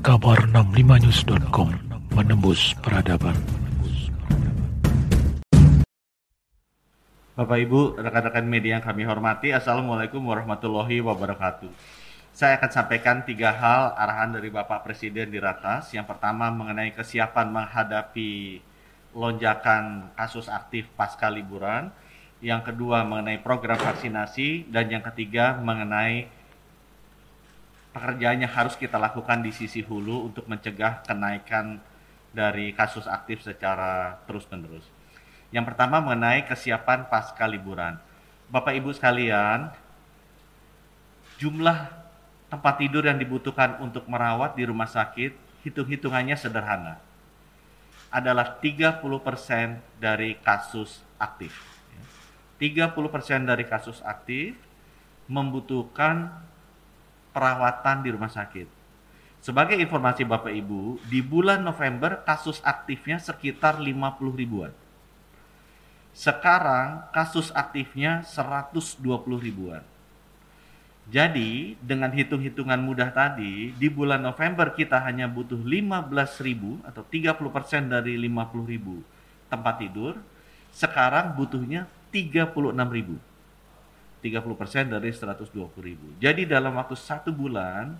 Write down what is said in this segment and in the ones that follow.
Kabar65news.com menembus peradaban. Bapak Ibu, rekan-rekan media yang kami hormati, Assalamualaikum warahmatullahi wabarakatuh. Saya akan sampaikan 3 hal arahan dari Bapak Presiden di Ratas. Yang pertama mengenai kesiapan menghadapi lonjakan kasus aktif pasca liburan. Yang kedua mengenai program vaksinasi, dan yang ketiga mengenai pekerjaan yang harus kita lakukan di sisi hulu untuk mencegah kenaikan dari kasus aktif secara terus-menerus. Yang pertama mengenai kesiapan pasca liburan. Bapak Ibu sekalian, jumlah tempat tidur yang dibutuhkan untuk merawat di rumah sakit, hitung-hitungannya sederhana, adalah 30% dari kasus aktif. 30% dari kasus aktif membutuhkan perawatan di rumah sakit. Sebagai informasi Bapak Ibu, di bulan November kasus aktifnya sekitar 50 ribuan. Sekarang kasus aktifnya 120 ribuan. Jadi dengan hitung-hitungan mudah tadi, di bulan November kita hanya butuh 15 ribu, atau 30% dari 50 ribu tempat tidur. Sekarang butuhnya 36.000, 30% dari 120.000. Jadi dalam waktu 1 bulan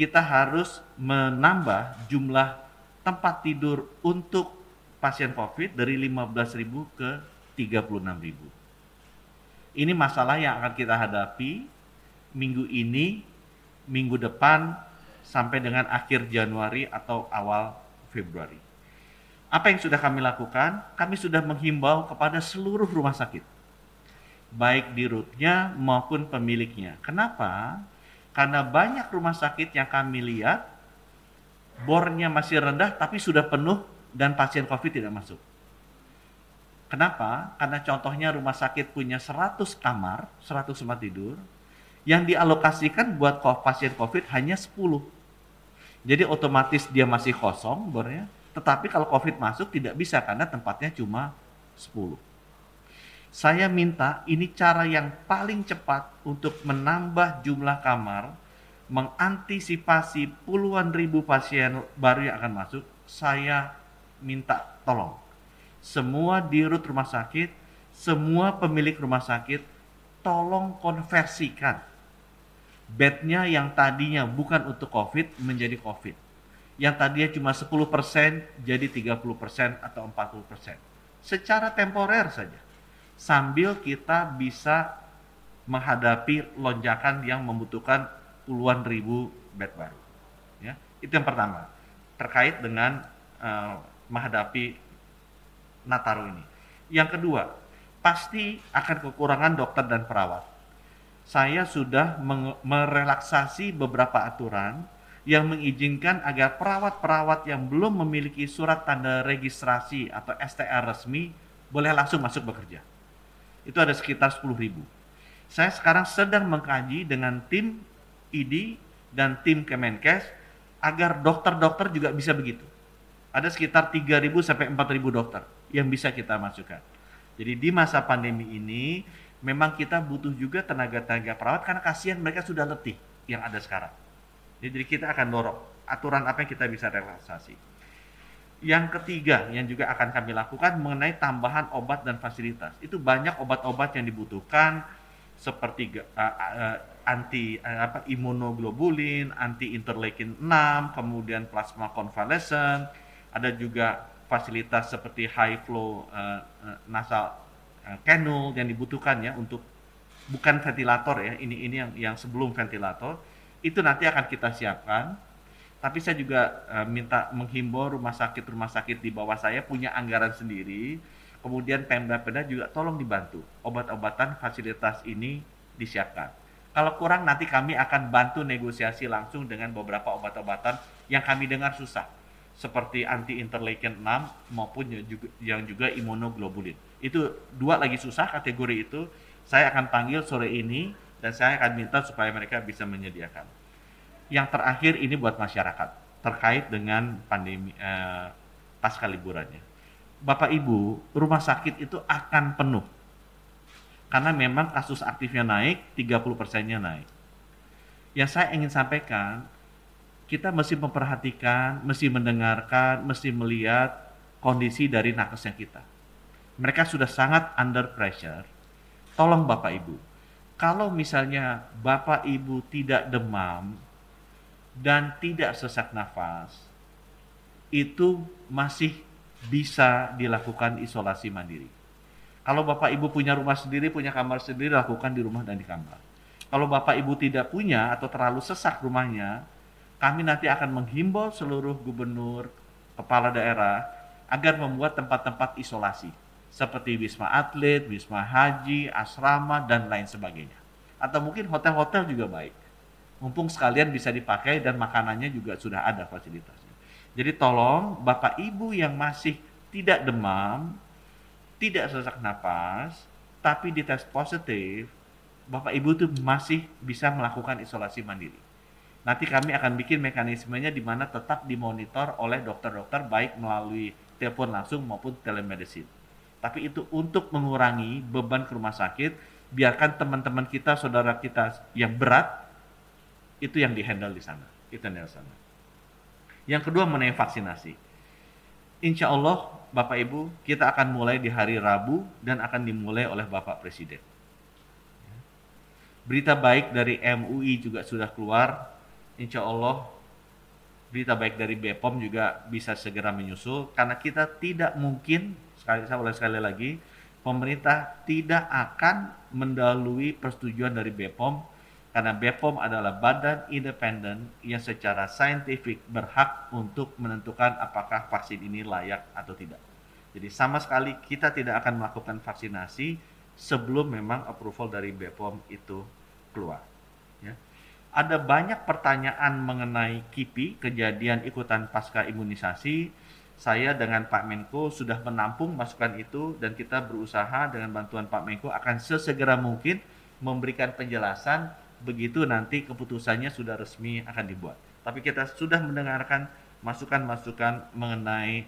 kita harus menambah jumlah tempat tidur untuk pasien COVID dari 15.000 ke 36.000. Ini masalah yang akan kita hadapi minggu ini, minggu depan, sampai dengan akhir Januari atau awal Februari. Apa yang sudah kami lakukan? Kami sudah menghimbau kepada seluruh rumah sakit, baik di rootnya maupun pemiliknya. Kenapa? Karena banyak rumah sakit yang kami lihat, bornya masih rendah tapi sudah penuh dan pasien COVID tidak masuk. Kenapa? Karena contohnya rumah sakit punya 100 kamar, 100 tempat tidur, yang dialokasikan buat pasien COVID hanya 10. Jadi otomatis dia masih kosong bornya. Tetapi kalau COVID masuk tidak bisa karena tempatnya cuma 10. Saya minta ini cara yang paling cepat untuk menambah jumlah kamar, mengantisipasi puluhan ribu pasien baru yang akan masuk. Saya minta tolong semua dirut rumah sakit, semua pemilik rumah sakit, tolong konversikan bednya yang tadinya bukan untuk COVID menjadi COVID. Yang tadinya cuma 10% jadi 30% atau 40%. Secara temporer saja. Sambil kita bisa menghadapi lonjakan yang membutuhkan puluhan ribu bed baru. Ya, itu yang pertama. Terkait dengan menghadapi Nataru ini. Yang kedua, pasti akan kekurangan dokter dan perawat. Saya sudah merelaksasi beberapa aturan yang mengizinkan agar perawat-perawat yang belum memiliki surat tanda registrasi atau STR resmi boleh langsung masuk bekerja. Itu ada sekitar 10.000. Saya sekarang sedang mengkaji dengan tim ID dan tim Kemenkes agar dokter-dokter juga bisa begitu. Ada sekitar 3.000 sampai 4.000 dokter yang bisa kita masukkan. Jadi di masa pandemi ini memang kita butuh juga tenaga-tenaga perawat karena kasihan mereka sudah letih yang ada sekarang. Jadi kita akan dorong aturan apa yang kita bisa relaksasi. Yang ketiga yang juga akan kami lakukan mengenai tambahan obat dan fasilitas. Itu banyak obat-obat yang dibutuhkan seperti imunoglobulin, anti interleukin 6, kemudian plasma konvalesen, ada juga fasilitas seperti high flow nasal cannula yang dibutuhkan ya untuk bukan ventilator ya, ini yang sebelum ventilator. Itu nanti akan kita siapkan, tapi saya juga minta menghimbau rumah sakit di bawah saya punya anggaran sendiri, kemudian Pemda juga tolong dibantu, obat-obatan fasilitas ini disiapkan. Kalau kurang nanti kami akan bantu negosiasi langsung dengan beberapa obat-obatan yang kami dengar susah, seperti anti interleukin 6 maupun yang juga imunoglobulin. Itu 2 lagi susah kategori itu, saya akan panggil sore ini, dan saya akan minta supaya mereka bisa menyediakan. Yang terakhir ini buat masyarakat terkait dengan pandemi pasca liburannya. Bapak Ibu, rumah sakit itu akan penuh. Karena memang kasus aktifnya naik, 30%-nya naik. Yang saya ingin sampaikan, kita mesti memperhatikan, mesti mendengarkan, mesti melihat kondisi dari nakesnya kita. Mereka sudah sangat under pressure. Tolong Bapak Ibu, kalau misalnya Bapak Ibu tidak demam dan tidak sesak nafas, itu masih bisa dilakukan isolasi mandiri. Kalau Bapak Ibu punya rumah sendiri, punya kamar sendiri, lakukan di rumah dan di kamar. Kalau Bapak Ibu tidak punya atau terlalu sesak rumahnya, kami nanti akan menghimbau seluruh gubernur, kepala daerah, agar membuat tempat-tempat isolasi, seperti Wisma Atlet, Wisma Haji, asrama, dan lain sebagainya. Atau mungkin hotel-hotel juga baik. Mumpung sekalian bisa dipakai dan makanannya juga sudah ada fasilitasnya. Jadi tolong Bapak Ibu yang masih tidak demam, tidak sesak napas, tapi dites positif, Bapak Ibu tuh masih bisa melakukan isolasi mandiri. Nanti kami akan bikin mekanismenya di mana tetap dimonitor oleh dokter-dokter baik melalui telepon langsung maupun telemedicine. Tapi itu untuk mengurangi beban ke rumah sakit, biarkan teman-teman kita, saudara kita yang berat, itu yang di-handle di sana. Yang kedua mengenai vaksinasi. Insya Allah Bapak Ibu, kita akan mulai di hari Rabu dan akan dimulai oleh Bapak Presiden. Berita baik dari MUI juga sudah keluar. Insya Allah berita baik dari BPOM juga bisa segera menyusul, karena kita tidak mungkin, sekali lagi, pemerintah tidak akan mendahului persetujuan dari BPOM, karena BPOM adalah badan independen yang secara saintifik berhak untuk menentukan apakah vaksin ini layak atau tidak. Jadi sama sekali kita tidak akan melakukan vaksinasi sebelum memang approval dari BPOM itu keluar. Ya. Ada banyak pertanyaan mengenai KIPI, kejadian ikutan pasca imunisasi. Saya dengan Pak Menko sudah menampung masukan itu dan kita berusaha dengan bantuan Pak Menko akan sesegera mungkin memberikan penjelasan begitu nanti keputusannya sudah resmi akan dibuat. Tapi kita sudah mendengarkan masukan-masukan mengenai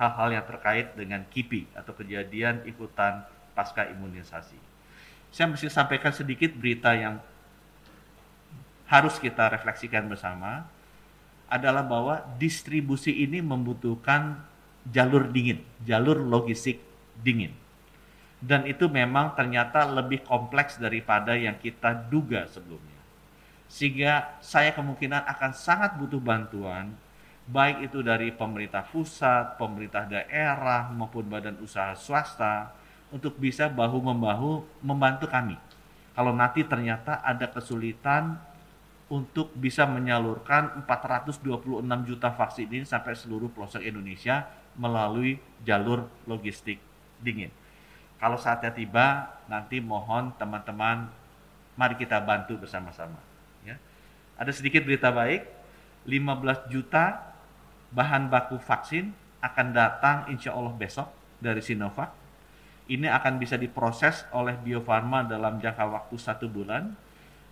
hal-hal yang terkait dengan KIPI atau kejadian ikutan pasca imunisasi. Saya mesti sampaikan sedikit berita yang harus kita refleksikan bersama adalah bahwa distribusi ini membutuhkan jalur dingin, jalur logistik dingin. Dan itu memang ternyata lebih kompleks daripada yang kita duga sebelumnya. Sehingga saya kemungkinan akan sangat butuh bantuan, baik itu dari pemerintah pusat, pemerintah daerah, maupun badan usaha swasta, untuk bisa bahu-membahu membantu kami. Kalau nanti ternyata ada kesulitan untuk bisa menyalurkan 426 juta vaksin ini sampai seluruh pelosok Indonesia melalui jalur logistik dingin. Kalau saatnya tiba, nanti mohon teman-teman, mari kita bantu bersama-sama. Ya. Ada sedikit berita baik, 15 juta bahan baku vaksin akan datang insya Allah besok dari Sinovac. Ini akan bisa diproses oleh Bio Farma dalam jangka waktu 1 bulan,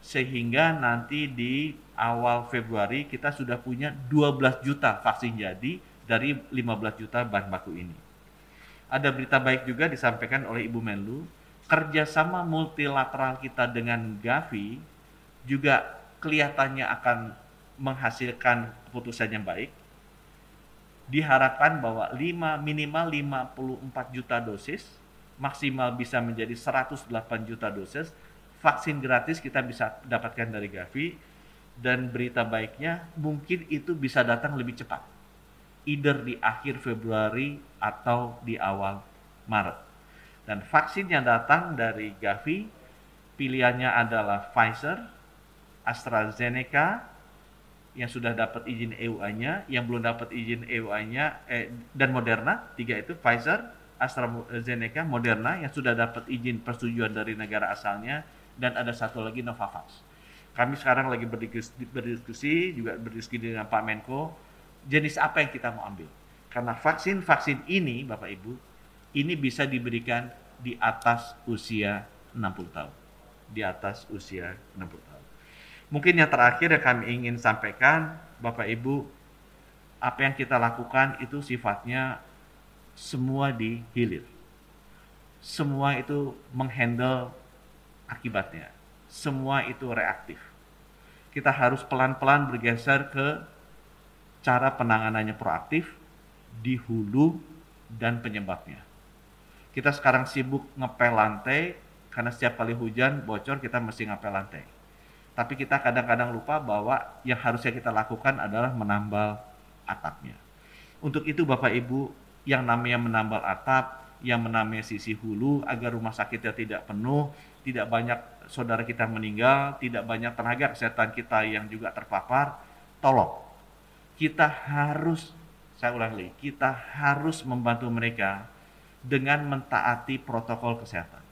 sehingga nanti di awal Februari kita sudah punya 12 juta vaksin jadi dari 15 juta bahan baku ini. Ada berita baik juga disampaikan oleh Ibu Menlu, kerjasama multilateral kita dengan Gavi juga kelihatannya akan menghasilkan keputusan yang baik. Diharapkan bahwa minimal 54 juta dosis, maksimal bisa menjadi 108 juta dosis, vaksin gratis kita bisa dapatkan dari Gavi, dan berita baiknya mungkin itu bisa datang lebih cepat, either di akhir Februari atau di awal Maret. Dan vaksin yang datang dari Gavi pilihannya adalah Pfizer, AstraZeneca yang sudah dapat izin EUA-nya, yang belum dapat izin EUA-nya dan Moderna, 3 itu Pfizer, AstraZeneca, Moderna yang sudah dapat izin persetujuan dari negara asalnya, dan ada satu lagi Novavax. Kami sekarang lagi berdiskusi dengan Pak Menko, jenis apa yang kita mau ambil. Karena vaksin ini, Bapak Ibu, ini bisa diberikan di atas usia 60 tahun. Di atas usia 60 tahun. Mungkin yang terakhir yang kami ingin sampaikan, Bapak Ibu, apa yang kita lakukan itu sifatnya semua dihilir. Semua itu menghandle akibatnya, semua itu reaktif. Kita harus pelan-pelan bergeser ke cara penanganannya proaktif di hulu dan penyebabnya. Kita sekarang sibuk ngepel lantai, karena setiap kali hujan bocor kita mesti ngepel lantai. Tapi kita kadang-kadang lupa bahwa yang harusnya kita lakukan adalah menambal atapnya. Untuk itu Bapak Ibu, yang namanya menambal atap, yang menambah sisi hulu agar rumah sakitnya tidak penuh, tidak banyak saudara kita meninggal, tidak banyak tenaga kesehatan kita yang juga terpapar, tolong. Kita harus, saya ulang lagi, kita harus membantu mereka dengan mentaati protokol kesehatan.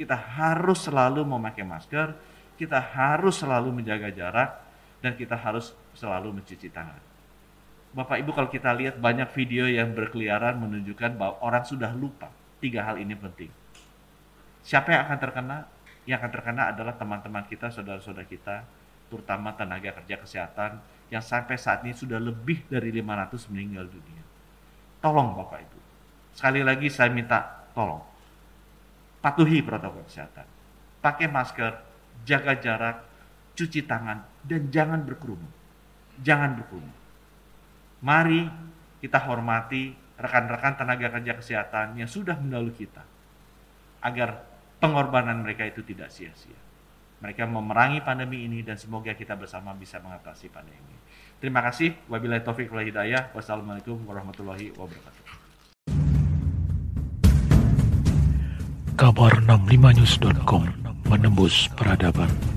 Kita harus selalu memakai masker, kita harus selalu menjaga jarak, dan kita harus selalu mencuci tangan. Bapak Ibu, kalau kita lihat banyak video yang berkeliaran menunjukkan bahwa orang sudah lupa tiga hal ini penting. Siapa yang akan terkena? Yang akan terkena adalah teman-teman kita, saudara-saudara kita, terutama tenaga kerja kesehatan yang sampai saat ini sudah lebih dari 500 meninggal dunia. Tolong Bapak Ibu, sekali lagi saya minta tolong. Patuhi protokol kesehatan, pakai masker, jaga jarak, cuci tangan, dan jangan berkerumun. Jangan berkerumun. Mari kita hormati rekan-rekan tenaga kerja kesehatan yang sudah mendahului kita, agar pengorbanan mereka itu tidak sia-sia. Mereka memerangi pandemi ini, dan semoga kita bersama bisa mengatasi pandemi ini. Terima kasih. Wabillahi taufiq wal hidayah. Wassalamualaikum warahmatullahi wabarakatuh. Kabar 65news.com menembus peradaban.